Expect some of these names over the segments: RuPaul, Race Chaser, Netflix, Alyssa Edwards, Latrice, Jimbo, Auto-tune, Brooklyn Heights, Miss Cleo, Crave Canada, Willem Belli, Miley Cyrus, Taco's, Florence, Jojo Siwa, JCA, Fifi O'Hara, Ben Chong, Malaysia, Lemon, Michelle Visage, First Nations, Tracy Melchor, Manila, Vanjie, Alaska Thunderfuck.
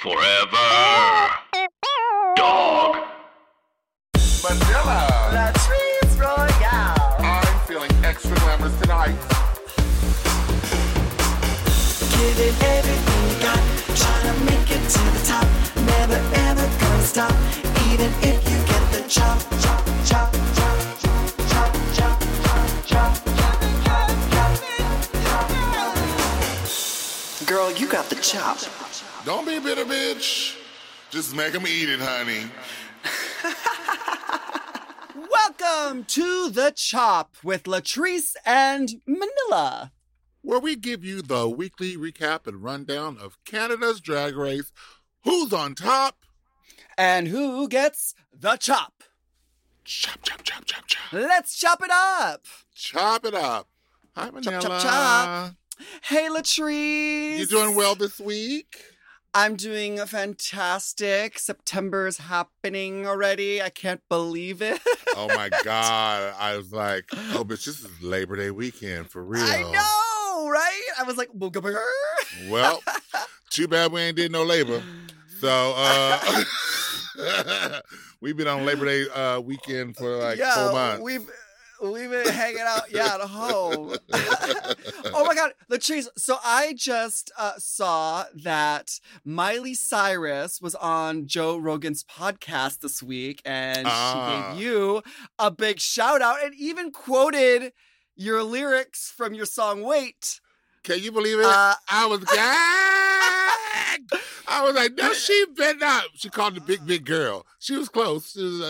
Forever Dog. Manila. Latrice Royale. I'm feeling extra glamorous tonight. Giving everything you got, trying to make it to the top. Never ever gonna stop, even if you get the chop, chop, chop, chop, chop, chop, chop, chop, chop. Girl, you got the chop. Don't be a bitter bitch. Just make them eat it, honey. Welcome to The Chop with Latrice and Manila, where we give you the weekly recap and rundown of Canada's Drag Race, who's on top, and who gets the chop. Chop, chop, chop, chop, chop. Let's chop it up. Chop it up. Hi, Manila. Chop, chop, chop. Hey, Latrice. You doing well this week? I'm doing fantastic. September's happening already. I can't believe it. Oh, my God. I was like, oh, bitch, this is Labor Day weekend for real. I know, right? I was like, booga-booga. Well, too bad we ain't did no labor. So, we've been on Labor Day weekend for like 4 months. We've been hanging out, at home. Oh, my God. Latrice, so I just saw that Miley Cyrus was on Joe Rogan's podcast this week, and she gave you a big shout-out and even quoted your lyrics from your song, Wait. Can you believe it? I was gagged. I was like, no, she bet not. She called the big girl. She was close. She was,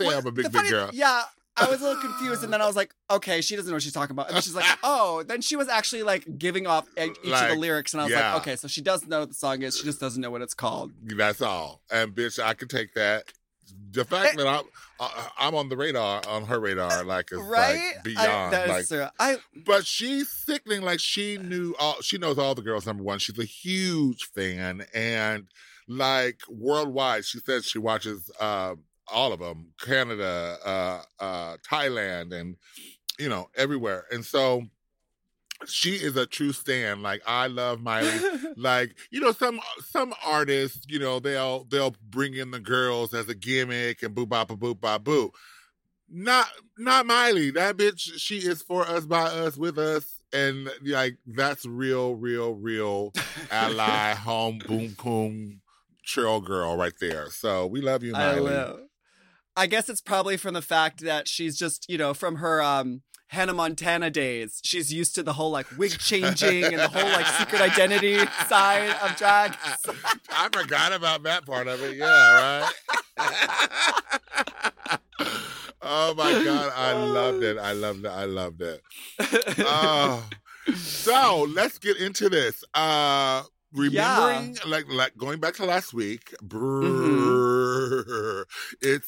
I'm a big girl. Yeah. I was a little confused, and then I was like, okay, she doesn't know what she's talking about. And then she's like, oh. Then she was actually, like, giving off each of the lyrics, and I was like, okay, so she does know what the song is. She just doesn't know what it's called. That's all. And, bitch, I can take that. The fact that I'm on the radar, on her radar, like, is, right? Like, beyond. That is true. But she's sickening. Like, she knows all the girls, number one. She's a huge fan, and, like, worldwide, she says she watches... all of them, Canada, Thailand, and, you know, everywhere. And so she is a true stan. Like, I love Miley. Like, you know, some artists, you know, they'll bring in the girls as a gimmick and boo-ba-ba-boo-ba-boo. Not Miley. That bitch, she is for us, by us, with us. And, like, that's real ally, home, boom, boom, chill girl right there. So we love you, Miley. I guess it's probably from the fact that she's just, you know, from her Hannah Montana days, she's used to the whole, like, wig changing and the whole, like, secret identity side of drag. I forgot about that part of it. Yeah, right? Oh, my God. I loved it. So let's get into this. Remembering, like going back to last week, it's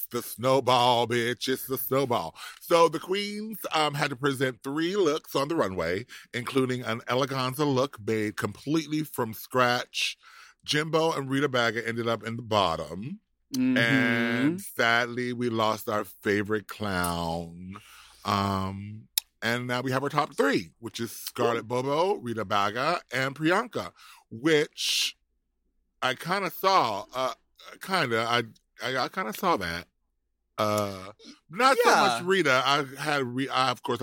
the snowball, bitch. It's the snowball. So the queens had to present 3 looks on the runway, including an eleganza look made completely from scratch. Jimbo and Rita Baga ended up in the bottom. Mm-hmm. And sadly, we lost our favorite clown. And now we have our top 3, which is Scarlet Bobo, Rita Baga, and Priyanka, which I kind of saw. I kind of saw that. Not so much Rita. I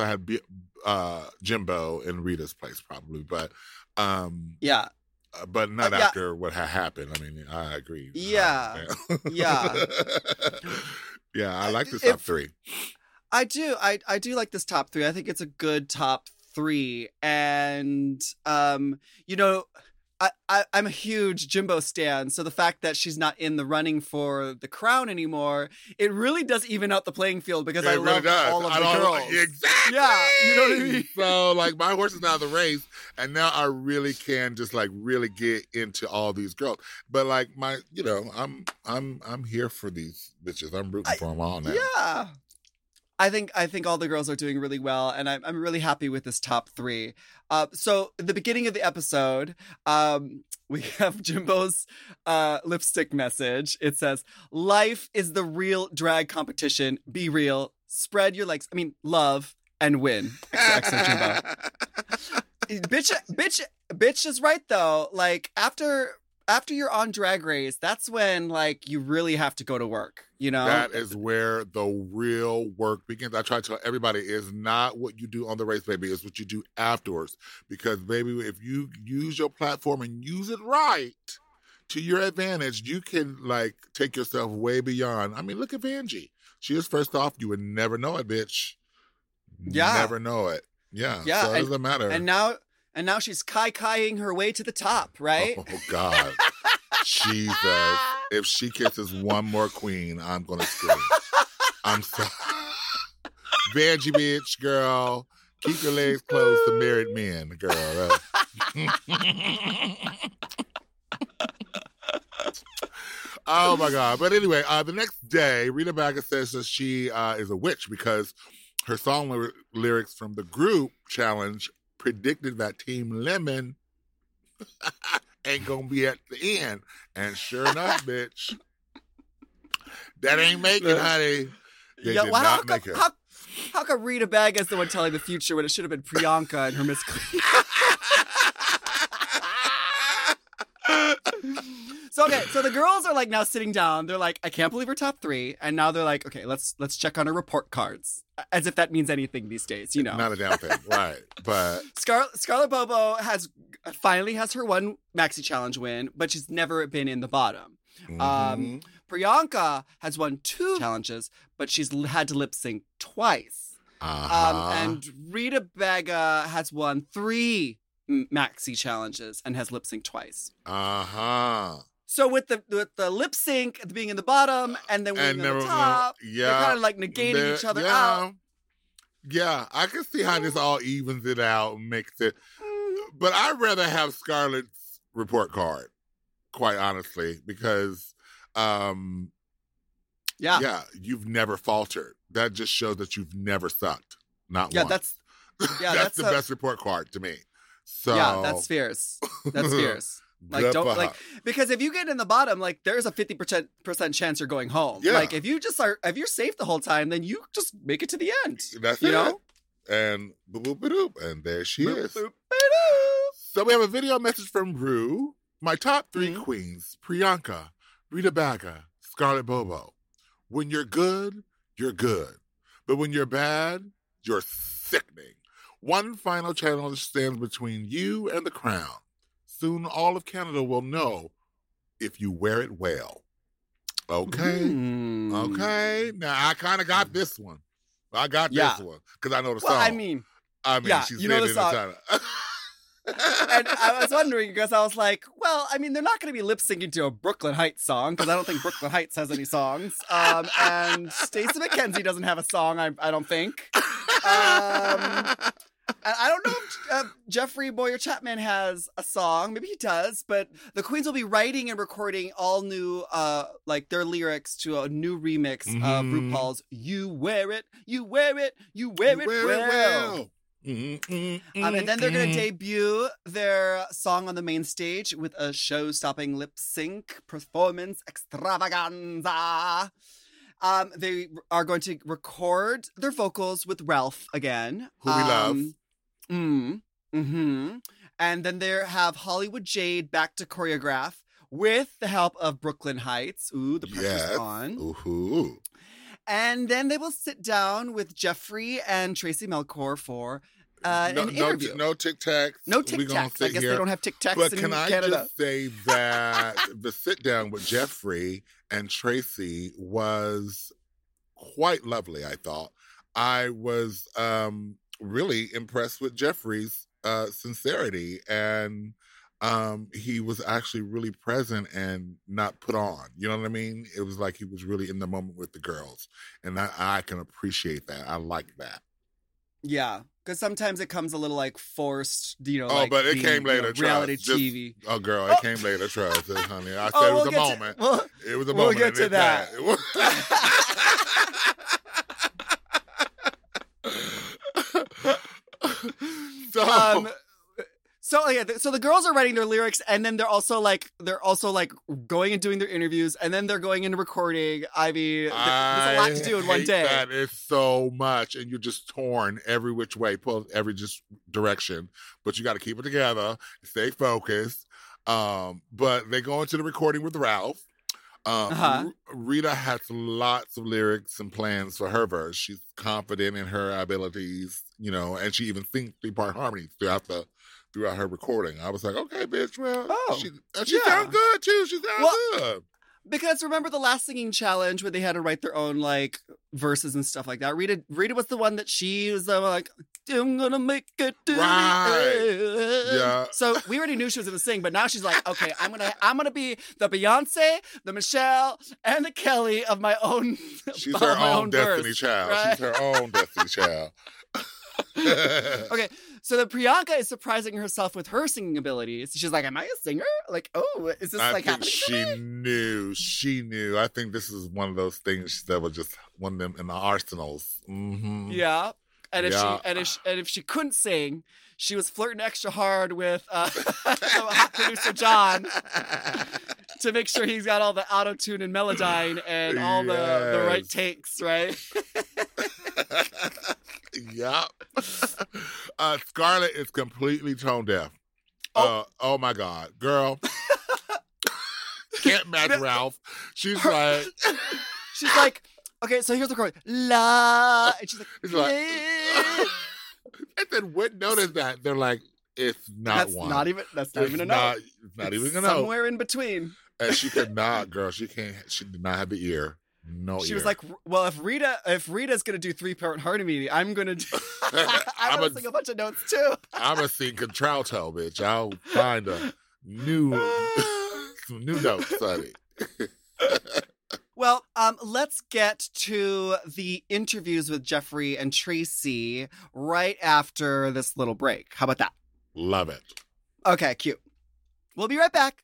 had Jimbo in Rita's place probably, but but not after what had happened. I mean, I agree. Yeah, I like this top 3. I do. I do like this top 3. I think it's a good top 3. And, you know, I'm a huge Jimbo stan. So the fact that she's not in the running for the crown anymore, it really does even out the playing field because I love all of the girls. Exactly. Yeah. You know what I mean? So, like, my horse is out of the race. And now I really can just, like, really get into all these girls. But, like, I'm here for these bitches. I'm rooting for them all now. Yeah. I think all the girls are doing really well, and I'm really happy with this top 3. So at the beginning of the episode, we have Jimbo's lipstick message. It says, "Life is the real drag competition. Be real. Spread your legs. I mean, love and win." Excellent, Jimbo. Bitch is right though. Like, after after you're on Drag Race, that's when, like, you really have to go to work, you know? That is where the real work begins. I try to tell everybody, it's not what you do on the race, baby. It's what you do afterwards. Because, baby, if you use your platform and use it right to your advantage, you can, like, take yourself way beyond. I mean, look at Vanjie. She is first off. You would never know it, bitch. Yeah. Never know it. Yeah. Yeah. So it doesn't matter. And now she's kai-kaiing her way to the top, right? Oh, God. Jesus. If she kisses one more queen, I'm going to scream. I'm sorry. Vanjie, bitch, girl. Keep your legs closed to married men, girl. Oh, my God. But anyway, the next day, Rita Baga says that she is a witch because her song lyrics from the group challenge predicted that Team Lemon ain't gonna be at the end. And sure enough, bitch, that ain't making, honey. They did not make it. How come Rita Baga is the one telling the future when it should have been Priyanka and her Miss Cleo? So the girls are, like, now sitting down. They're like, I can't believe we're top three. And now they're like, okay, let's check on her report cards. As if that means anything these days, you know. Not a damn thing, right? But Scarlet Bobo finally has her one maxi challenge win, but she's never been in the bottom. Mm-hmm. Priyanka has won 2 challenges, but she's had to lip sync twice. Uh-huh. And Rita Baga has won 3 maxi challenges and has lip synced twice. Uh huh. So with the lip sync being in the bottom and then winning on the top, they're kind of like negating each other out. Yeah, I can see how this all evens it out and makes it. But I'd rather have Scarlett's report card, quite honestly, because, you've never faltered. That just shows that you've never sucked. Not once. That's the best report card to me. So yeah, that's fierce. That's fierce. Like, Good don't, like, because if you get in the bottom, like, there's a 50% chance you're going home. Yeah. Like, if you're safe the whole time, then you just make it to the end. That's it. Know? And boop-boop-boop, and there she is. So we have a video message from Rue. My top 3 queens, Priyanka, Rita Baga, Scarlet Bobo. When you're good, you're good. But when you're bad, you're sickening. One final challenge stands between you and the crown. Soon, all of Canada will know if you wear it well. Okay. Mm. Okay. Now, I kind of got this one. I got this one because I know the song. Well, I mean, she's living in China. And I was wondering because I was like, well, I mean, they're not going to be lip syncing to a Brooklyn Heights song because I don't think Brooklyn Heights has any songs. And Stacey McKenzie doesn't have a song, I don't think. I don't know if Jeffrey Boyer Chapman has a song. Maybe he does, but the queens will be writing and recording all new, their lyrics to a new remix of RuPaul's You Wear It, You Wear It, You Wear It Well. And then they're going to debut their song on the main stage with a show-stopping lip-sync performance extravaganza. They are going to record their vocals with Ralph again. Who we love. And then they have Hollywood Jade back to choreograph with the help of Brooklyn Heights. Ooh, the pressure's on. Ooh-hoo. And then they will sit down with Jeffrey and Tracy Melchor for an interview. No tic-tacs. No tic-tacs. I guess they don't have tic-tacs in Canada. But can I just say that the sit-down with Jeffrey and Tracy was quite lovely, I thought. I was really impressed with Jeffrey's sincerity, and he was actually really present and not put on. You know what I mean? It was like he was really in the moment with the girls, and I can appreciate that. I like that. Yeah, because sometimes it comes a little like forced, you know. Oh, like but it came later. You know, reality trust. TV. Just, oh, girl, it came later. Trust, honey. I said it was a moment. It was a moment. We'll get to that. So the girls are writing their lyrics, and then they're also going and doing their interviews, and then they're going into recording. I mean, there's a lot to do in one day. That is so much, and you're just torn every which way, pulled every just direction. But you got to keep it together, stay focused. But they go into the recording with Ralph. Rita has lots of lyrics and plans for her verse. She's confident in her abilities, you know, and she even sings 3-part harmonies throughout her recording. I was like, okay, bitch, well, she sounds good too. She sounds good. Because remember the last singing challenge where they had to write their own like verses and stuff like that. Rita was the one that she was like, I'm gonna make it do it. Yeah. So we already knew she was gonna sing, but now she's like, okay, I'm gonna be the Beyonce, the Michelle, and the Kelly of my own. She's her own destiny child. Right? She's her own destiny child. Okay, so the Priyanka is surprising herself with her singing abilities. She's like, am I a singer? Like, oh, is this like happening? She knew. I think this is one of those things that was just one of them in the arsenals. Mm-hmm. Yeah. And if she couldn't sing, she was flirting extra hard with hot producer John to make sure he's got all the auto-tune and melodyne and all the right takes, right? Yeah. Scarlet is completely tone deaf. Oh my God. Girl. Can't match Ralph. She's like, okay, so here's the chord. La. And she's like, and then what note is that? They're like, it's not that's one. That's not even a note. It's not even a note. Somewhere in between. And she could not, girl. She did not have the ear. She was like, well, if Rita's going to do 3-part harmony, I'm going to do... I'm going to sing a bunch of notes, too. I'm going to sing contralto, bitch. I'll find a some new notes, honey. Well, let's get to the interviews with Jeffrey and Tracy right after this little break. How about that? Love it. Okay, cute. We'll be right back.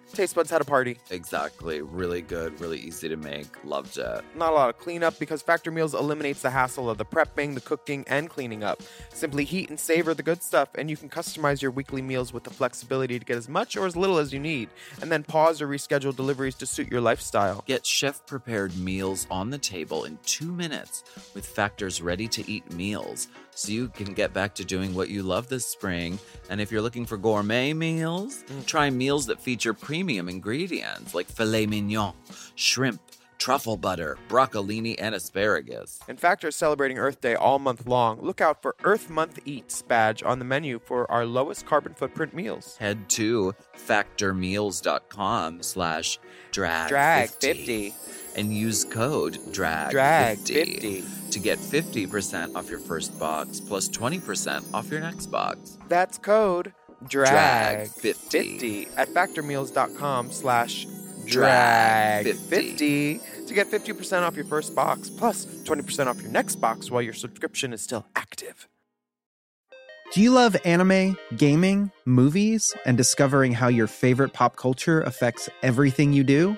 taste buds had a party. Exactly. Really good. Really easy to make. Loved it. Not a lot of cleanup because Factor Meals eliminates the hassle of the prepping, the cooking, and cleaning up. Simply heat and savor the good stuff, and you can customize your weekly meals with the flexibility to get as much or as little as you need, and then pause or reschedule deliveries to suit your lifestyle. Get chef-prepared meals on the table in 2 minutes with Factor's ready-to-eat meals, so you can get back to doing what you love this spring. And if you're looking for gourmet meals, try meals that feature premium ingredients like filet mignon, shrimp, truffle butter, broccolini, and asparagus. And Factor is celebrating Earth Day all month long. Look out for Earth Month Eats badge on the menu for our lowest carbon footprint meals. Head to factormeals.com/drag50 and use code DRAG50 to get 50% off your first box plus 20% off your next box. That's code DRAG50 at factormeals.com/DRAG50 to get 50% off your first box plus 20% off your next box while your subscription is still active. Do you love anime, gaming, movies, and discovering how your favorite pop culture affects everything you do?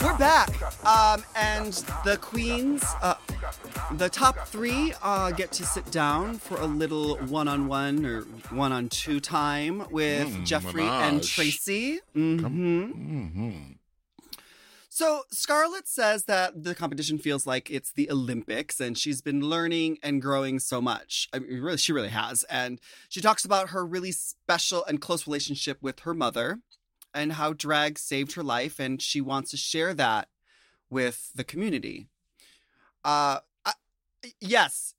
We're back, and the queens, the top three, get to sit down for a little one-on-one or one-on-two time with Jeffrey and Tracy. So Scarlet says that the competition feels like it's the Olympics, and she's been learning and growing so much. I mean, really, she really has. And she talks about her really special and close relationship with her mother and how drag saved her life, and she wants to share that with the community. Yes,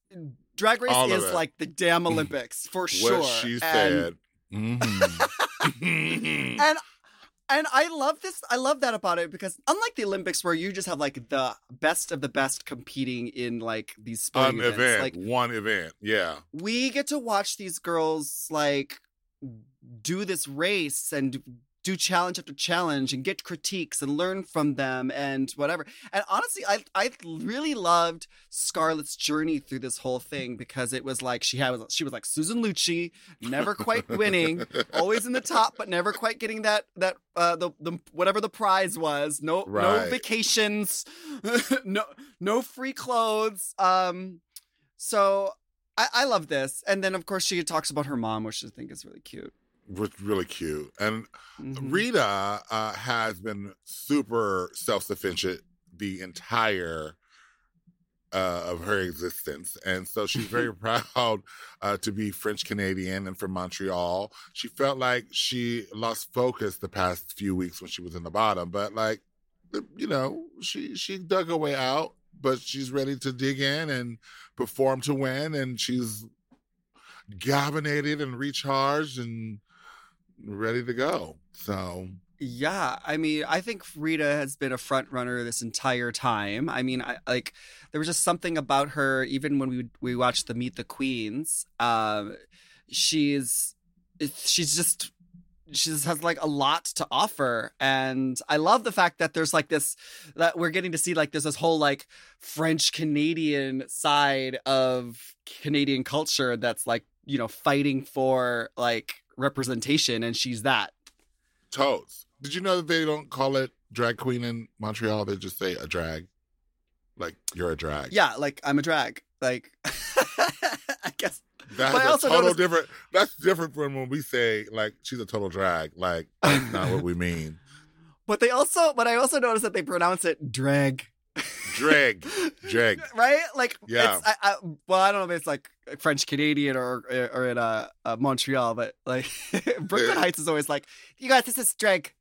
Drag Race is like the damn Olympics, for sure. What she said. And I love this. I love that about it, because unlike the Olympics, where you just have like the best of the best competing in like these sporting events, like one event, we get to watch these girls like do this race and do challenge after challenge and get critiques and learn from them and whatever. And honestly, I really loved Scarlett's journey through this whole thing, because it was like she was like Susan Lucci, never quite winning, always in the top but never quite getting that whatever the prize was. No vacations, no free clothes. So I love this. And then of course she talks about her mom, which I think is really cute. Was really cute. And Rita has been super self-sufficient the entire of her existence. And so she's very proud to be French-Canadian and from Montreal. She felt like she lost focus the past few weeks when she was in the bottom. But, like, you know, she dug her way out, but she's ready to dig in and perform to win. And she's galvanated and recharged and ready to go. So yeah, I mean, I think Rita has been a front runner this entire time. I mean, there was just something about her. Even when we watched the Meet the Queens, she has like a lot to offer. And I love the fact that there's like this, that we're getting to see like there's this whole like French Canadian side of Canadian culture that's like, you know, fighting for like representation, and she's that. Totes. Did you know that they don't call it drag queen in Montreal? They just say a drag. Like, you're a drag. Yeah, like I'm a drag. Like I guess that's a total different. That's different from when we say like she's a total drag. Like that's not what we mean. But I also noticed that they pronounce it drag. Drag. Right? Like, yeah. It's, I don't know if it's like French Canadian or in Montreal, but like Brooklyn Heights is always like, you guys, this is drag.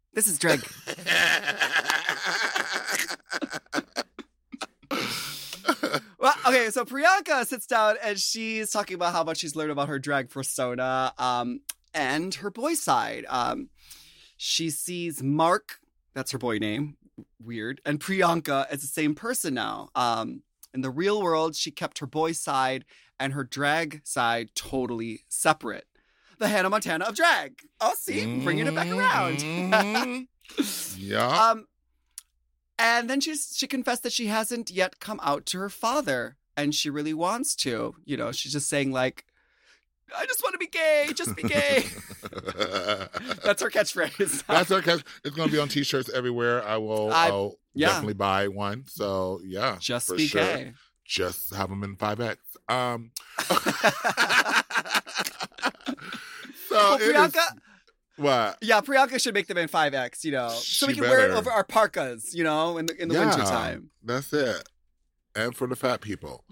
Well, okay, so Priyanka sits down and she's talking about how much she's learned about her drag persona and her boy side. She sees Mark, that's her boy name, weird, and Priyanka as the same person now. In the real world, she kept her boy side and her drag side totally separate. The Hannah Montana of drag. Oh, see, bringing it back around. Yeah. And then she confessed that she hasn't yet come out to her father, and she really wants to. You know, she's just saying like, I just want to be gay. Just be gay. That's her catchphrase. That's her catchphrase. It's going to be on T-shirts everywhere. I'll definitely buy one. So, yeah. Just be gay. Just have them in 5X. So, Priyanka. What? Yeah, Priyanka should make them in 5X, you know. So we can wear it over our parkas, you know, in the wintertime. That's it. And for the fat people.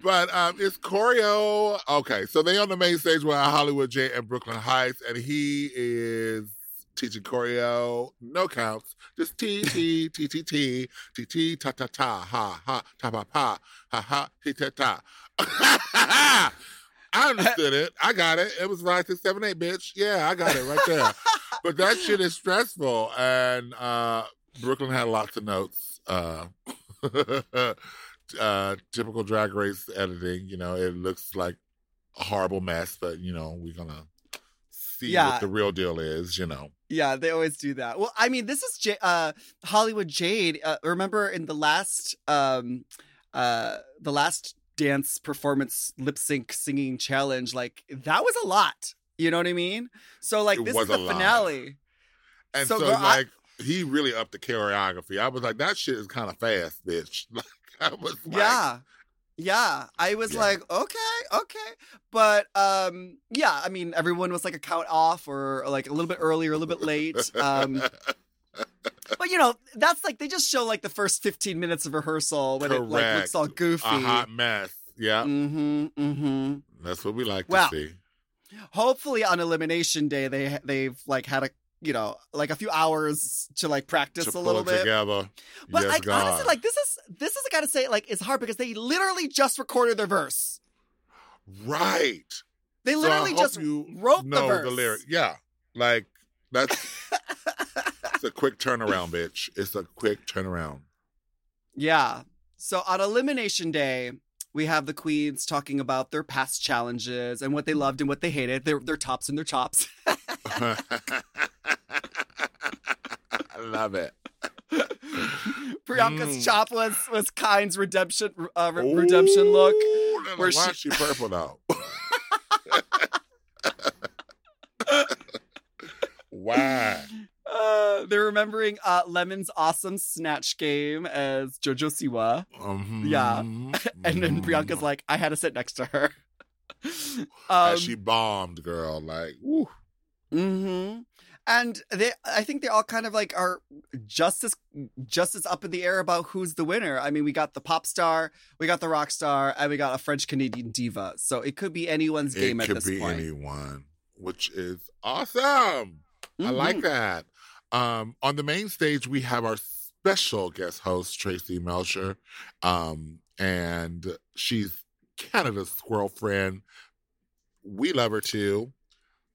But it's choreo. Okay, so they on the main stage were at Hollywood Jade and Brooklyn Heights, and he is teaching choreo. No counts. Just T, ta, ta, ta, ha, ha, ta, pa, pa, ha, ha, he, ta, ta. I understood it. I got it. It was 5, 6, 7, 8, bitch. Yeah, I got it right there. But that shit is stressful. And Brooklyn had lots of notes. Typical Drag Race editing. You know, it looks like a horrible mess, but, you know, we're going to see what the real deal is, you know. Yeah, they always do that. Well, I mean, this is Hollywood Jade. Remember in the last dance performance lip sync singing challenge, like that was a lot, you know what I mean? So like this is the finale. And so, he really upped the choreography. I was like, that shit is kind of fast, bitch. Like, I was like... Yeah. I was like, okay. But, yeah, I mean, everyone was like a count off or like a little bit early or a little bit late. But, you know, that's like, they just show like the first 15 minutes of rehearsal when it like looks all goofy. A hot mess. Yeah. That's what we like to see. Hopefully on elimination day, they've like had a, you know, like a few hours to like practice to a little bit together. But yes, like, honestly, like this is I gotta say, like, it's hard because they literally just recorded their verse. Right. They literally just wrote the verse. The lyric. Yeah. Like that's it's a quick turnaround, bitch. It's a quick turnaround. Yeah. So on elimination day, we have the queens talking about their past challenges and what they loved and what they hated, their tops and their chops. I love it. Priyanka's chop was Kine's redemption look. Where why she purple now? Why? They're remembering Lemon's awesome snatch game as Jojo Siwa. Yeah. And then Priyanka's like, I had to sit next to her. And she bombed, girl. Like, woo. Mm-hmm. And I think they all kind of like are just as up in the air about who's the winner. I mean, we got the pop star, we got the rock star, and we got a French Canadian diva. So it could be anyone's game at this point. It could be anyone, which is awesome. Mm-hmm. I like that. On the main stage, we have our special guest host, Tracy Melchor, and she's Canada's squirrel friend. We love her, too.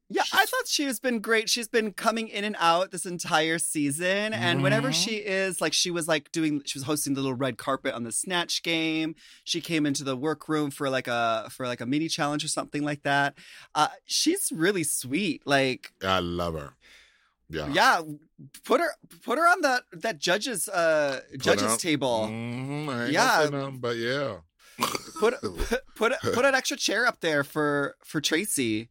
Yeah, I thought she has been great. She's been coming in and out this entire season. And whenever she is, like, she was hosting the little red carpet on the snatch game. She came into the workroom for like a mini challenge or something like that. She's really sweet. Like, I love her. Yeah. Put her on that judges table. Put an extra chair up there for Tracy.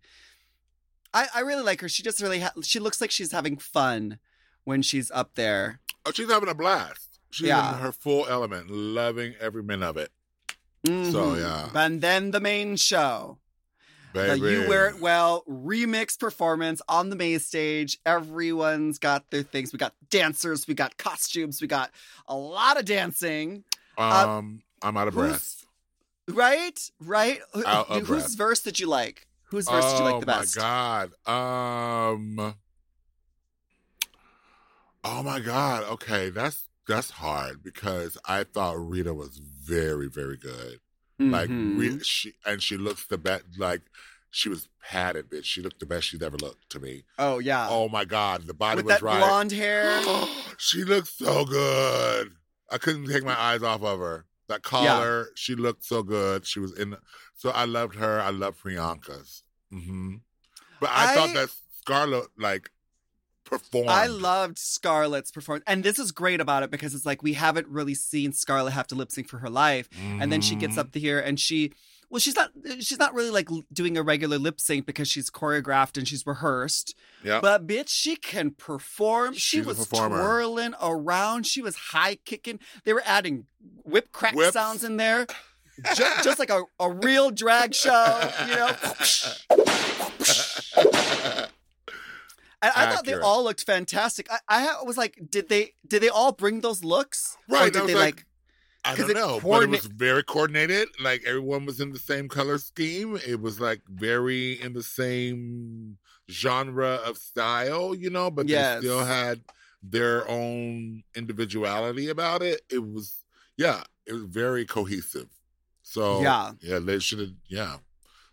I really like her. She just really she looks like she's having fun when she's up there. Oh, she's having a blast. She's in her full element, loving every minute of it. Mm-hmm. So yeah. And then the main show. Baby. The You Wear It Well remix performance on the main stage. Everyone's got their things. We got dancers, we got costumes, we got a lot of dancing. I'm out of breath. Right? Whose verse did you like? Whose verse did you like the best? Oh my God. Okay, that's hard because I thought Rita was very, very good. Mm-hmm. Like Rita, she looks the best. Like she was padded, bitch. She looked the best she's ever looked to me. Oh yeah. Oh my God, the body was right. With that blonde hair. She looked so good. I couldn't take my eyes off of her. That collar, she looked so good. She was so I loved her. I loved Priyanka's. Mm-hmm. But I thought that Scarlet, like, performed. I loved Scarlet's performance. And this is great about it because it's like we haven't really seen Scarlet have to lip sync for her life. Mm-hmm. And then she gets up here and she's not really like doing a regular lip sync because she's choreographed and she's rehearsed. Yep. But bitch, she can perform. She was twirling around. She was high kicking. They were adding whip sounds in there. just like a real drag show, you know? And I thought they all looked fantastic. I was like, did they all bring those looks? Right. Or did they like I don't know, but it was very coordinated. Like, everyone was in the same color scheme. It was, like, very in the same genre of style, you know, but they still had their own individuality about it. It was, it was very cohesive. So, they should have,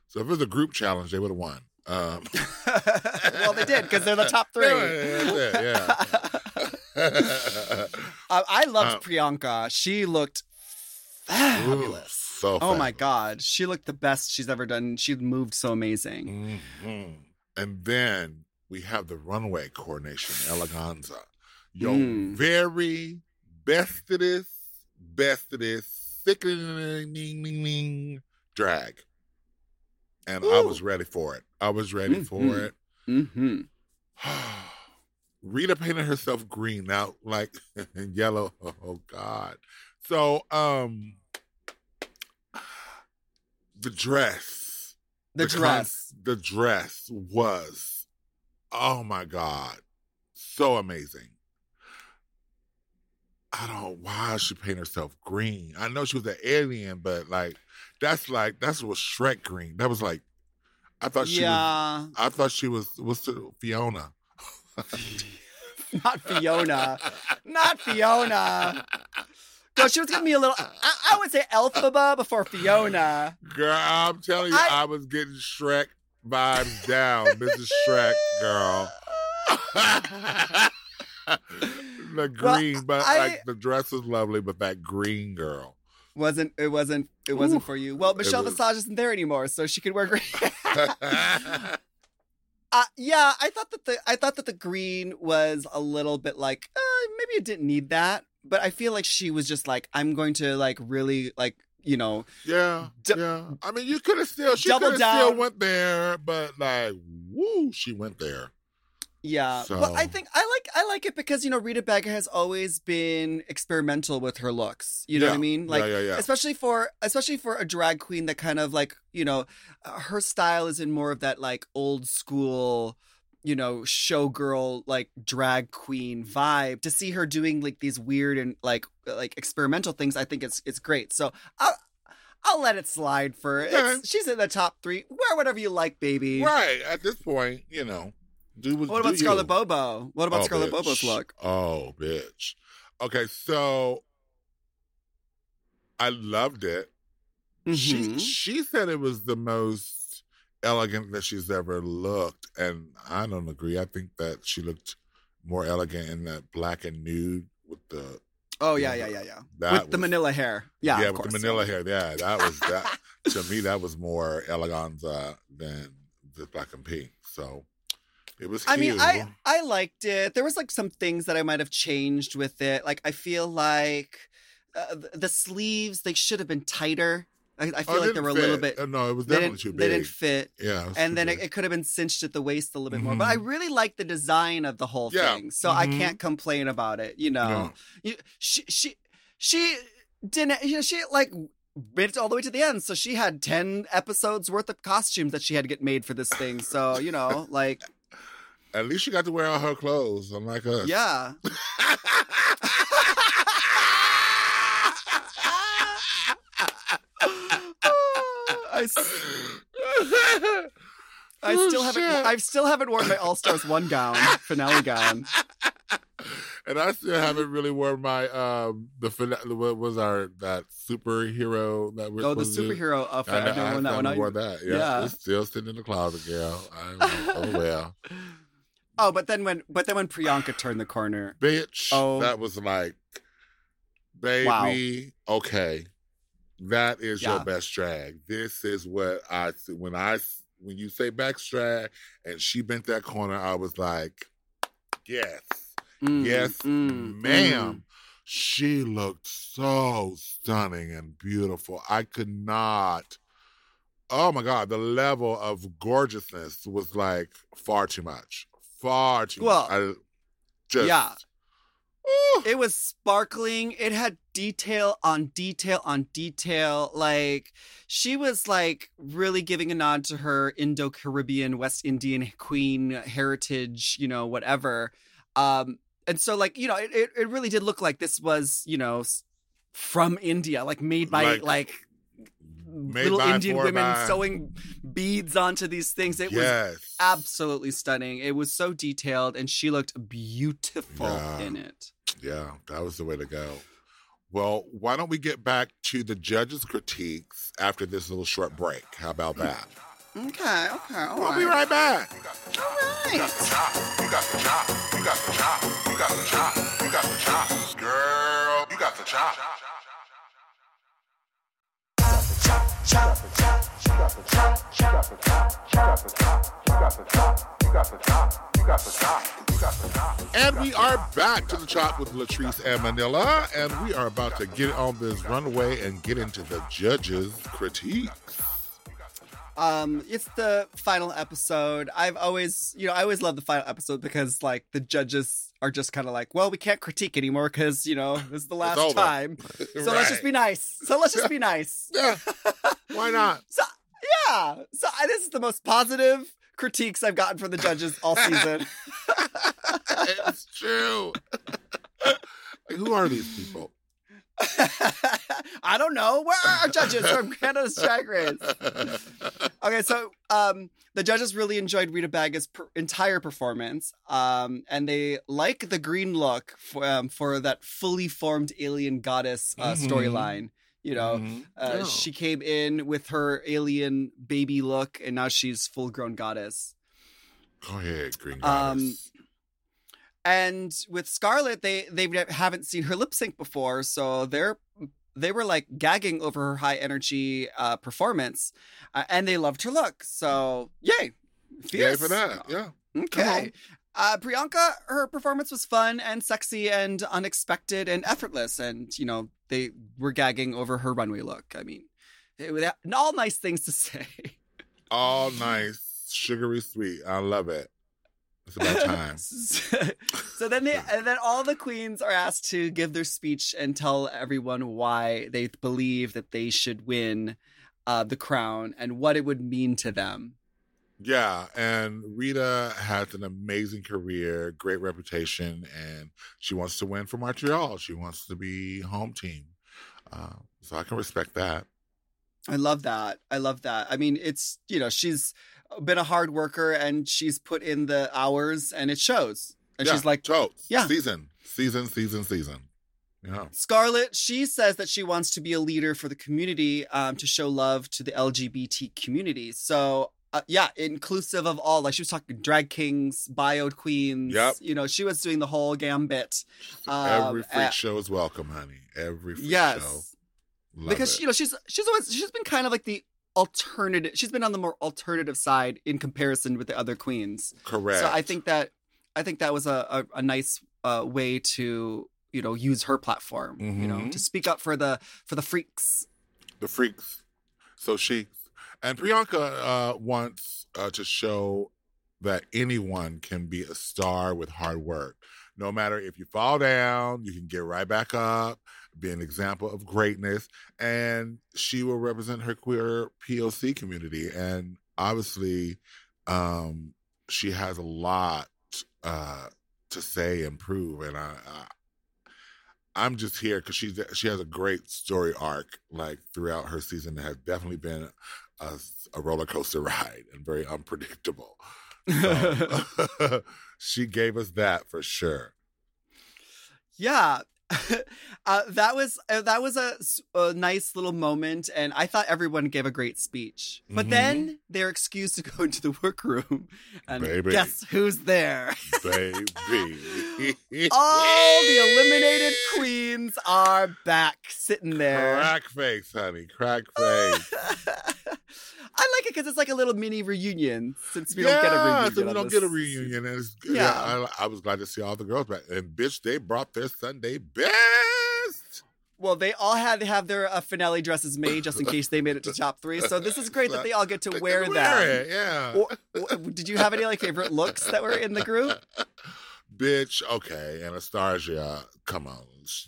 So, if it was a group challenge, they would have won. Well, they did, because they're the top three. Yeah. I loved Priyanka. She looked fabulous. Fabulous. My God. She looked the best she's ever done. She moved so amazing. Mm-hmm. And then we have the runway coordination, Eleganza. Your very bestest, sickening drag. And I was ready for it. Mm-hmm. Rita painted herself green, now like and yellow. Oh God. So the dress. The dress was, oh my God, so amazing. I don't know why she painted herself green. I know she was an alien, but like that's what Shrek green. That was like, I thought she was Fiona. Not Fiona. No, she was giving me a little, I would say Elphaba before Fiona. Girl, I'm telling you, I was getting Shrek vibes down. Mrs. Shrek, girl. The green, well, but like the dress was lovely, but that green, girl. It wasn't for you. Well, Michelle Visage isn't there anymore, so she could wear green. Yeah, I thought that the green was a little bit like, maybe it didn't need that, but I feel like she was just like, I'm going to like really like, you know. Yeah, yeah. I mean, she could have still went there, but like, woo, she went there. Yeah, so. But I think I like it because, you know, Rita Baga has always been experimental with her looks. You know what I mean? Like, yeah. Especially for a drag queen that kind of like, you know, her style is in more of that like old school, you know, showgirl like drag queen vibe. To see her doing like these weird and like experimental things, I think it's great. So I'll let it slide for it. Yeah. She's in the top 3. Wear whatever you like, baby. Right at this point, you know. What about Scarlet Bobo? What about Scarlet Bobo's look? Oh, bitch. Okay, so I loved it. Mm-hmm. She said it was the most elegant that she's ever looked, and I don't agree. I think that she looked more elegant in that black and nude with the... Oh, yeah. With the Manila hair. Yeah, yeah, with the Manila hair. Yeah, that was... that. To me, that was more eleganza than the black and pink, so... It was cute. I mean, I liked it. There was like some things that I might have changed with it. Like, I feel like the sleeves, they should have been tighter. I feel like they were a little bit. No, it was definitely too big. They didn't fit. Yeah. And then it could have been cinched at the waist a little bit more. But I really liked the design of the whole thing. So I can't complain about it, you know. No. She didn't, you know, she like made it all the way to the end. So she had 10 episodes worth of costumes that she had to get made for this thing. So, you know, like. At least she got to wear all her clothes, unlike us. Yeah. I still haven't worn my All Stars 1 gown, finale gown. And I still haven't really worn my the finale. What was that superhero that we're? Oh, the superhero outfit. I've never worn that one. I wore that. Yeah, it's still sitting in the closet, girl. Oh well. Oh, but then when Priyanka turned the corner, bitch, that was like, baby, wow. Okay, that is your best drag. This is what when you say back drag and she bent that corner, I was like, yes, ma'am. She looked so stunning and beautiful. I could not. Oh my God, the level of gorgeousness was like far too much. Well, it was sparkling. It had detail on detail on detail. Like, she was like really giving a nod to her Indo-Caribbean, West Indian queen heritage, you know, whatever. And so like, you know, it really did look like this was, you know, from India, like made by Indian women sewing beads onto these things. It was absolutely stunning. It was so detailed, and she looked beautiful in it. Yeah, that was the way to go. Well, why don't we get back to the judges' critiques after this little short break? How about that? Okay, we'll be right back. All right. You got the chop. Girl, you got the chop. And we are back to the chop with Latrice and Manila, and we are about to get on this runway and get into the judges' critiques. It's the final episode. I always love the final episode because, like, the judges are just kind of like, well, we can't critique anymore because, you know, this is the last time. So right. Let's just be nice. Yeah. Why not? So this is the most positive critiques I've gotten from the judges all season. It's true. Who are these people? I don't know. Where are our judges from Canada's Drag Race? Okay, so the judges really enjoyed Rita Baga's entire performance, and they like the green look for that fully formed alien goddess storyline. You know, she came in with her alien baby look, and now she's full-grown goddess. Oh yeah, green goddess. And with Scarlet, they haven't seen her lip sync before, so they were like gagging over her high energy performance, and they loved her look. So yay, fierce. Yay for that! Yeah. Okay. Priyanka, her performance was fun and sexy and unexpected and effortless, and you know they were gagging over her runway look. I mean, all nice things to say. All nice, sugary sweet. I love it. It's about time. so then all the queens are asked to give their speech and tell everyone why they believe that they should win the crown and what it would mean to them. Yeah, and Rita has an amazing career, great reputation, and she wants to win for Montreal. She wants to be home team. So I can respect that. I love that. I mean, it's, you know, she's been a hard worker and she's put in the hours and it shows. And she's like, season. Yeah. Scarlet, she says that she wants to be a leader for the community, to show love to the LGBT community. So, inclusive of all. Like, she was talking drag kings, bio queens. Yep. You know, she was doing the whole gambit. Every freak show is welcome, honey. Every freak show. Love because it. You know, she's been kind of like the alternative. She's been on the more alternative side in comparison with the other queens. Correct. So I think that was a nice way to, you know, use her platform. You know, to speak up for the freaks. The freaks. So she and Priyanka wants to show that anyone can be a star with hard work. No matter if you fall down, you can get right back up, be an example of greatness, and she will represent her queer POC community. And obviously, she has a lot to say and prove. And I'm just here because she has a great story arc, like throughout her season, that has definitely been a roller coaster ride and very unpredictable. So, she gave us that for sure. Yeah, that was a nice little moment, and I thought everyone gave a great speech. But then they're excused to go into the workroom, and guess who's there? Baby, all the eliminated queens are back, sitting there. Crack face, honey, crack face. I like it because it's like a little mini reunion since we don't get a reunion. Since we don't get a reunion. And it's, I was glad to see all the girls back. And bitch, they brought their Sunday best. Well, they all had to have their finale dresses made just in case they made it to top three. So this is great that they all get to wear that. Yeah. Or, did you have any like favorite looks that were in the group? Bitch, okay. Anastasia, come on.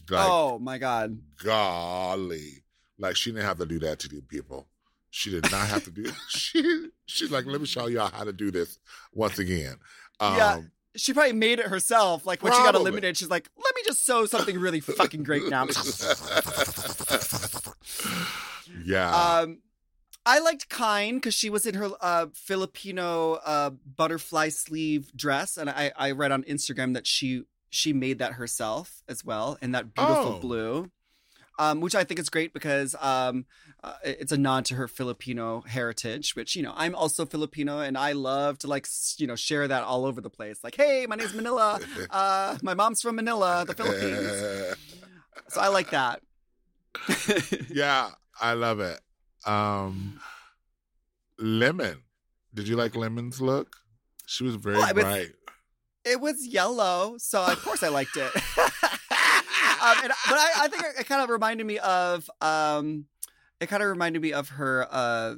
Like, oh my God. Golly. Like, she didn't have to do that to these people. She did not have to do it. She's like, let me show y'all how to do this once again. She probably made it herself. Like, when she got eliminated, she's like, let me just sew something really fucking great now. I liked Kine because she was in her Filipino butterfly sleeve dress. And I read on Instagram that she made that herself as well in that beautiful blue. Which I think is great because it's a nod to her Filipino heritage, which, you know, I'm also Filipino and I love to, like, you know, share that all over the place. Like, hey, my name's Manila. My mom's from Manila, the Philippines. So I like that. Yeah, I love it. Lemon. Did you like Lemon's look? She was very bright. It was yellow, so of course I liked it. But I think it kind of reminded me of her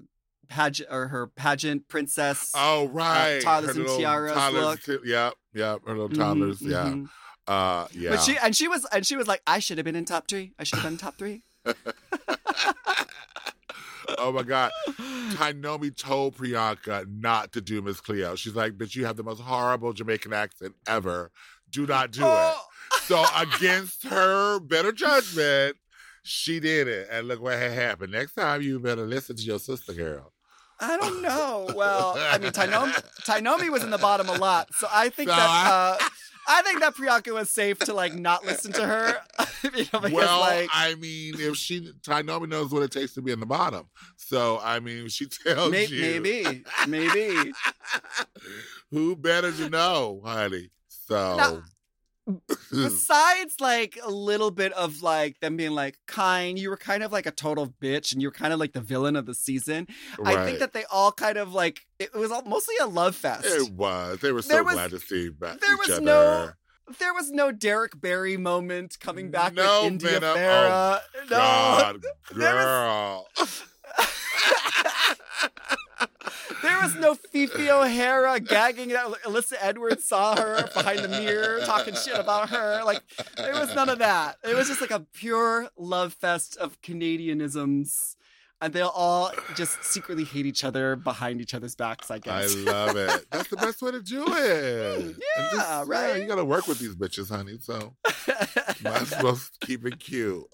her pageant princess. Oh, right. Toddlers and tiaras look. Yeah. Her little toddlers. Mm-hmm, yeah. Mm-hmm. Yeah. But she was like, I should have been in top three. I should have been top three. Oh my God. Tynomi told Priyanka not to do Miss Cleo. She's like, bitch, you have the most horrible Jamaican accent ever. Do not do it. So against her better judgment, she did it. And look what had happened. Next time you better listen to your sister, girl. I don't know. Well, I mean, Tynomi was in the bottom a lot. So I think that Priyanka was safe to, like, not listen to her. You know, because, well, like... I mean, if Tynomi knows what it takes to be in the bottom. So, I mean, she tells you. Maybe. Who better to know, honey? So... Now, besides, like, a little bit of, like, them being, like, Kine, you were kind of, like, a total bitch, and you were kind of, like, the villain of the season. Right. I think that they all kind of, like... It was mostly a love fest. It was. They were glad to see back each other. There was no Derrick Barry moment coming back with India Farah. Oh, God, girl. There was no Fifi O'Hara gagging. Alyssa Edwards saw her behind the mirror talking shit about her. Like, there was none of that. It was just like a pure love fest of Canadianisms. And they'll all just secretly hate each other behind each other's backs, I guess. I love it. That's the best way to do it. Yeah, right? Yeah, you got to work with these bitches, honey. So might as well keep it cute.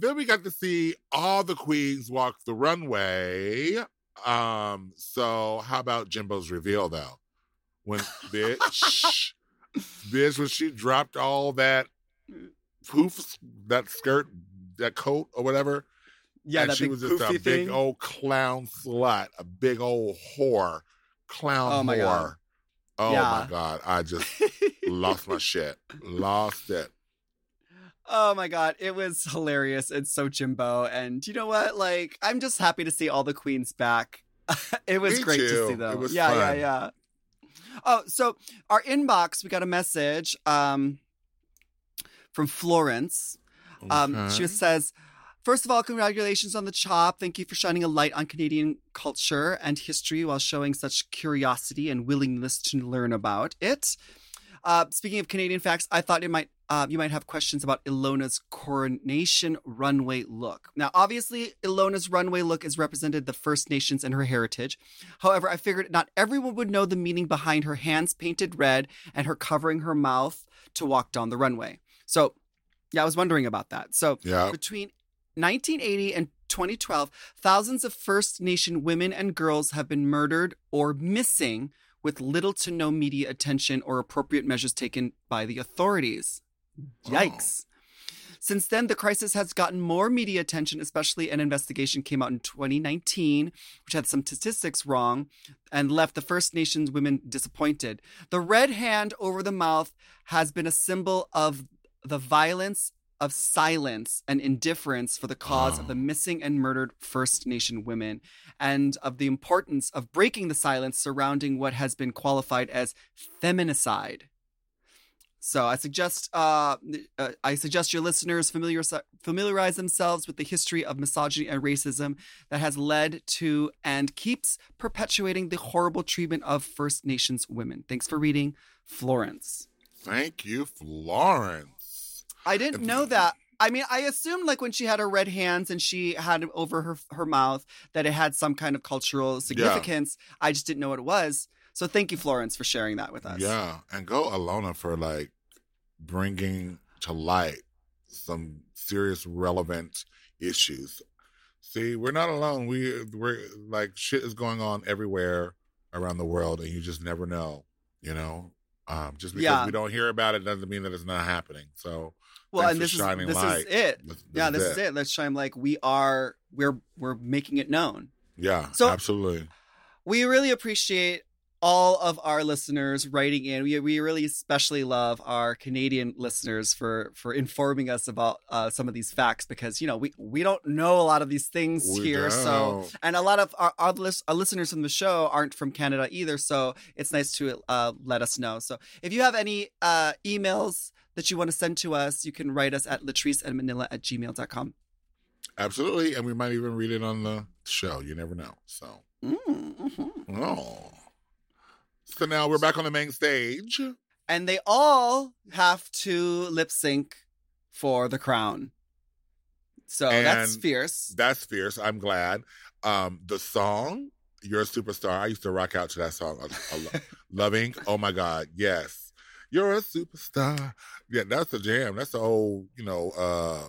Then we got to see all the queens walk the runway. So how about Jimbo's reveal, though? When, bitch, when she dropped all that poof, that skirt, that coat or whatever. Yeah, and that she was just a big old clown slut, a big old whore, clown whore. God. Oh yeah. My God, I just lost my shit. Lost it. Oh my God, it was hilarious. It's so Jimbo. And you know what? Like, I'm just happy to see all the queens back. It was great to see them. It was fun. Yeah. Oh, so our inbox, we got a message from Florence. Okay. She says, first of all, congratulations on the chop. Thank you for shining a light on Canadian culture and history while showing such curiosity and willingness to learn about it. Speaking of Canadian facts, I thought you might have questions about Ilona's coronation runway look. Now, obviously, Ilona's runway look is represented the First Nations and her heritage. However, I figured not everyone would know the meaning behind her hands painted red and her covering her mouth to walk down the runway. So... yeah, I was wondering about that. So between 1980 and 2012, thousands of First Nation women and girls have been murdered or missing with little to no media attention or appropriate measures taken by the authorities. Yikes. Oh. Since then, the crisis has gotten more media attention, especially an investigation came out in 2019, which had some statistics wrong and left the First Nations women disappointed. The red hand over the mouth has been a symbol of the violence of silence and indifference for the cause of the missing and murdered First Nation women, and of the importance of breaking the silence surrounding what has been qualified as feminicide. So I suggest your listeners familiarize themselves with the history of misogyny and racism that has led to and keeps perpetuating the horrible treatment of First Nations women. Thanks for reading, Florence. Thank you, Florence. I didn't know that. I mean, I assumed, like, when she had her red hands and she had it over her mouth, that it had some kind of cultural significance. Yeah. I just didn't know what it was. So thank you, Florence, for sharing that with us. Yeah, and go Ilona for, like, bringing to light some serious relevant issues. See, we're not alone. We're like, shit is going on everywhere around the world, and you just never know, you know? Just because we don't hear about it doesn't mean that it's not happening. So, well, and this is it. This is it. Let's shine. Like, we're making it known. Yeah, so absolutely. We really appreciate all of our listeners writing in. We really especially love our Canadian listeners for informing us about some of these facts, because, you know, we don't know a lot of these things here. So, and a lot of our listeners from the show aren't from Canada either. So it's nice to let us know. So if you have any emails that you want to send to us, you can write us at latriceandmanila@gmail.com. Absolutely. And we might even read it on the show. You never know. So, So now we're back on the main stage. And they all have to lip sync for the crown. So and that's fierce. That's fierce. I'm glad. The song, You're a Superstar. I used to rock out to that song. Love Inc. Oh, my God. Yes. You're a superstar. Yeah, that's the jam. That's the old, you know,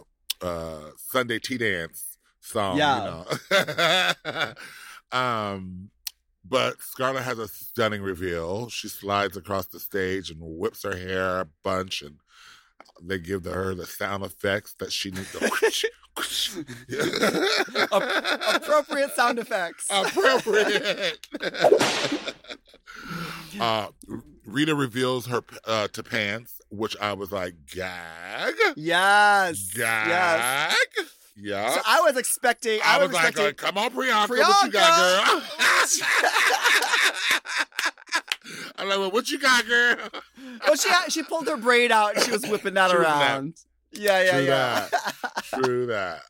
Sunday tea dance song. Yeah. You know? But Scarlet has a stunning reveal. She slides across the stage and whips her hair a bunch, and they give her the sound effects that she needs. Appropriate sound effects. Appropriate. Rita reveals her pants, which I was like, gag. Yes. Gag. Yes. Yeah. So I was expecting. I was expecting, like, come on, Priyanka, what you got, girl? I'm like, well, what you got, girl? Well, she pulled her braid out and she was whipping that around. That. Yeah. True that.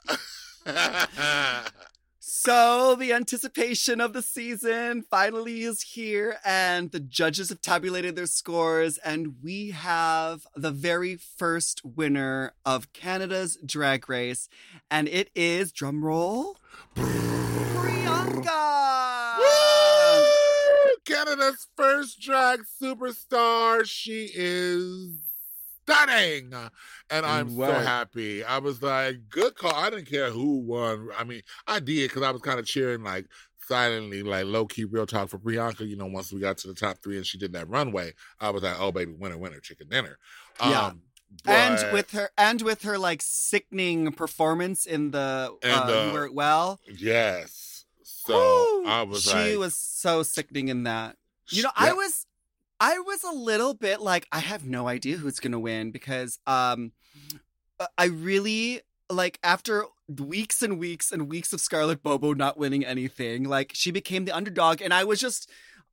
So the anticipation of the season finally is here, and the judges have tabulated their scores, and we have the very first winner of Canada's Drag Race, and it is, drumroll, Priyanka! Woo! Canada's first drag superstar. She is stunning, and I'm so happy. I was like, good call. I didn't care who won. I mean, I did, because I was kind of cheering, like, silently, like, low-key real talk for Priyanka. You know, once we got to the top three and she did that runway, I was like, oh, baby, winner, chicken dinner. Yeah. But... And with her, like, sickening performance in the You Were It Well. Yes. So, woo! I was like... She was so sickening in that. You know, yeah. I was a little bit like, I have no idea who's going to win, because I really, like, after weeks and weeks and weeks of Scarlet Bobo not winning anything, like, she became the underdog, and I was just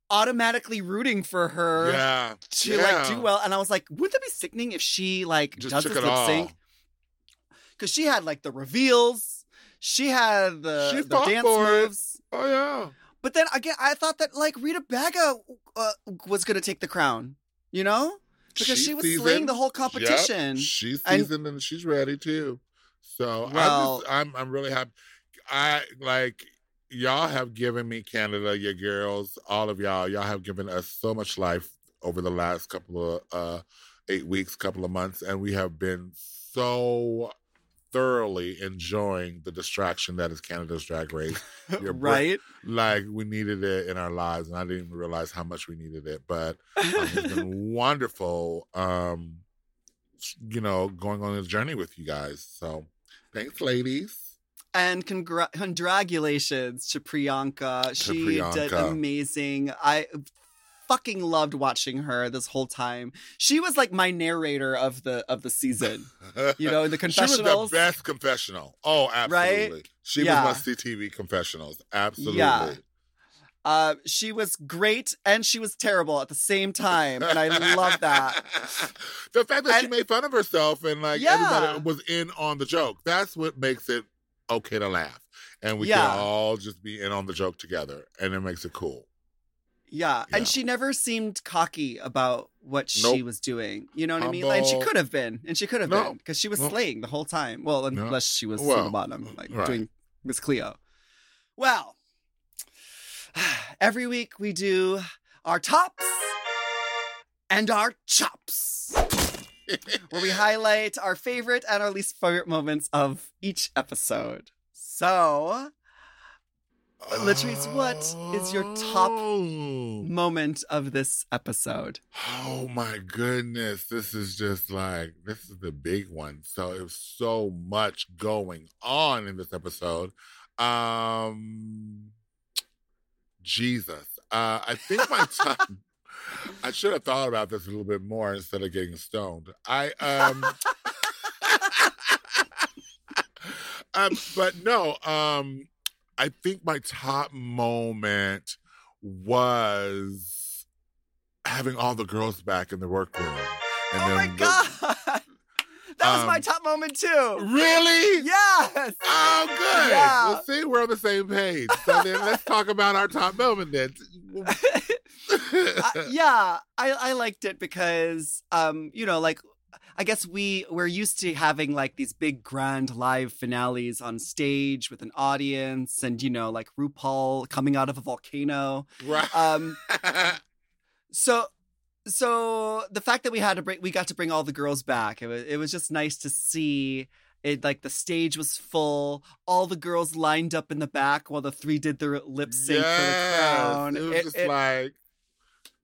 automatically rooting for her to like, do well. And I was like, wouldn't it be sickening if she, like, just does this lip sync? Because she had, like, the reveals. She had the dance moves. Oh, yeah. But then again, I thought that, like, Rita Baga was going to take the crown, you know? Because she was slaying the whole competition. Yep. She's seasoned and she's ready too. So I'm really happy. I like, y'all have given me Canada, your girls, all of y'all. Y'all have given us so much life over the last couple of 8 weeks, couple of months, and we have been so thoroughly enjoying the distraction that is Canada's Drag Race. Right? Like, we needed it in our lives, and I didn't even realize how much we needed it. But it's been wonderful, you know, going on this journey with you guys. So, thanks, ladies. And congratulations to Priyanka. She did amazing. I fucking loved watching her this whole time. She was like my narrator of the season. You know, in the confessionals. She was the best confessional. Oh, absolutely. Right? She was my CTV confessionals. Absolutely. Yeah. She was great and she was terrible at the same time. And I love that. The fact that she made fun of herself and like everybody was in on the joke. That's what makes it okay to laugh. And we can all just be in on the joke together. And it makes it cool. Yeah, and she never seemed cocky about what she was doing. You know what I mean? Like, and she could have been, because she was slaying the whole time. Well, unless she was on the bottom, like doing Miss Cleo. Well, every week we do our tops and our chops, where we highlight our favorite and our least favorite moments of each episode. So... Latrice, what is your top moment of this episode? Oh, my goodness. This is the big one. So, it was so much going on in this episode. Jesus. I think my top... I should have thought about this a little bit more instead of getting stoned. But no, I think my top moment was having all the girls back in the workroom. And oh my God! That was my top moment, too. Really? Yes. Oh, good. Yeah. Well, see, we're on the same page. So then let's talk about our top moment then. I liked it because, you know, like, I guess we're used to having like these big grand live finales on stage with an audience and, you know, like RuPaul coming out of a volcano. Right. So the fact that we got to bring all the girls back, it was just nice to see it. Like the stage was full, all the girls lined up in the back while the three did their lip sync for the crown. It was just like,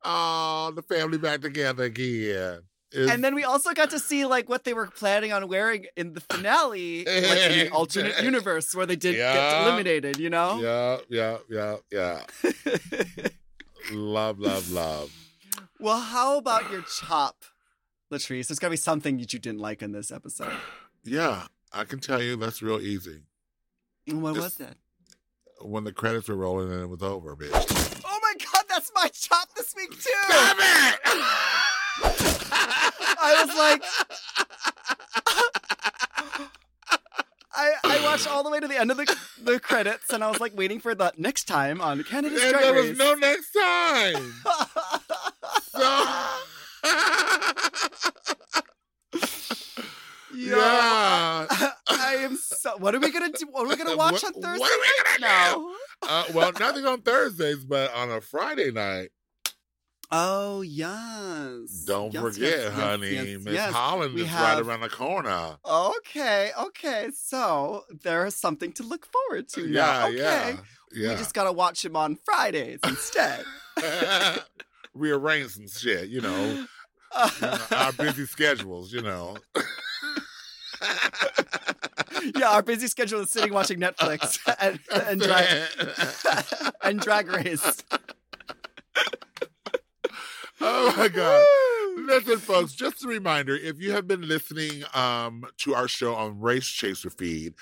the family back together again. And then we also got to see like what they were planning on wearing in the finale, like in the alternate universe where they did get eliminated, you know? Yeah. Love. Well, how about your chop, Latrice? There's got to be something that you didn't like in this episode. Yeah, I can tell you that's real easy. What was that? When the credits were rolling and it was over, bitch. Oh my God, that's my chop this week too! Stop it! I was like... I watched all the way to the end of the credits and I was like waiting for the next time on Canada's Drag Race. And there was no next time! I am so. What are we gonna do? What are we gonna watch on Thursday? What are we gonna do? Well, nothing on Thursdays, but on a Friday night. Oh yes! Don't forget, honey. Miss Holland is right around the corner. Okay. So there is something to look forward to. Yeah. We just gotta watch him on Fridays instead. Rearrange some shit, you know. Our busy schedules, you know. Yeah, our busy schedule is sitting watching Netflix and Drag Race. Oh my God. Listen, folks, just a reminder, if you have been listening to our show on Race Chaser feed,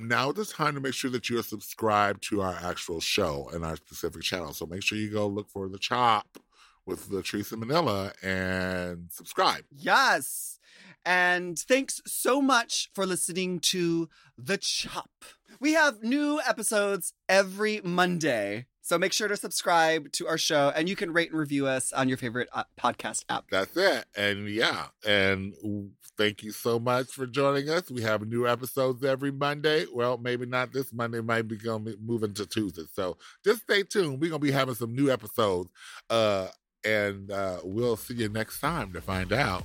now is the time to make sure that you are subscribed to our actual show and our specific channel. So make sure you go look for The Chop with Latrice in Manila and subscribe. Yes. And thanks so much for listening to The Chop. We have new episodes every Monday. So make sure to subscribe to our show and you can rate and review us on your favorite podcast app. That's it. And thank you so much for joining us. We have new episodes every Monday. Well, maybe not this Monday. Might be going to move into Tuesday. So just stay tuned. We're going to be having some new episodes. And we'll see you next time to find out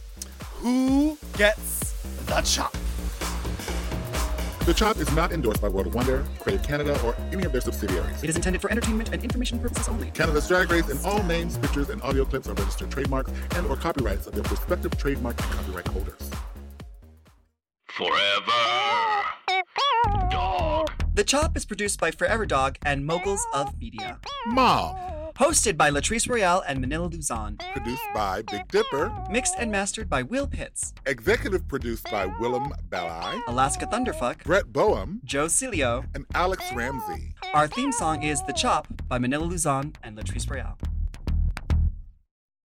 who gets the chop. The Chop is not endorsed by World of Wonder, Crave Canada, or any of their subsidiaries. It is intended for entertainment and information purposes only. Canada's Drag Race and all names, pictures, and audio clips are registered trademarks and or copyrights of their respective trademark and copyright holders. Forever Dog. The Chop is produced by Forever Dog and Moguls of Media. Mom. Hosted by Latrice Royale and Manila Luzon. Produced by Big Dipper. Mixed and mastered by Will Pitts. Executive produced by Willem Belli, Alaska Thunderfuck, Brett Boehm, Joe Cilio, and Alex Ramsey. Our theme song is The Chop by Manila Luzon and Latrice Royale.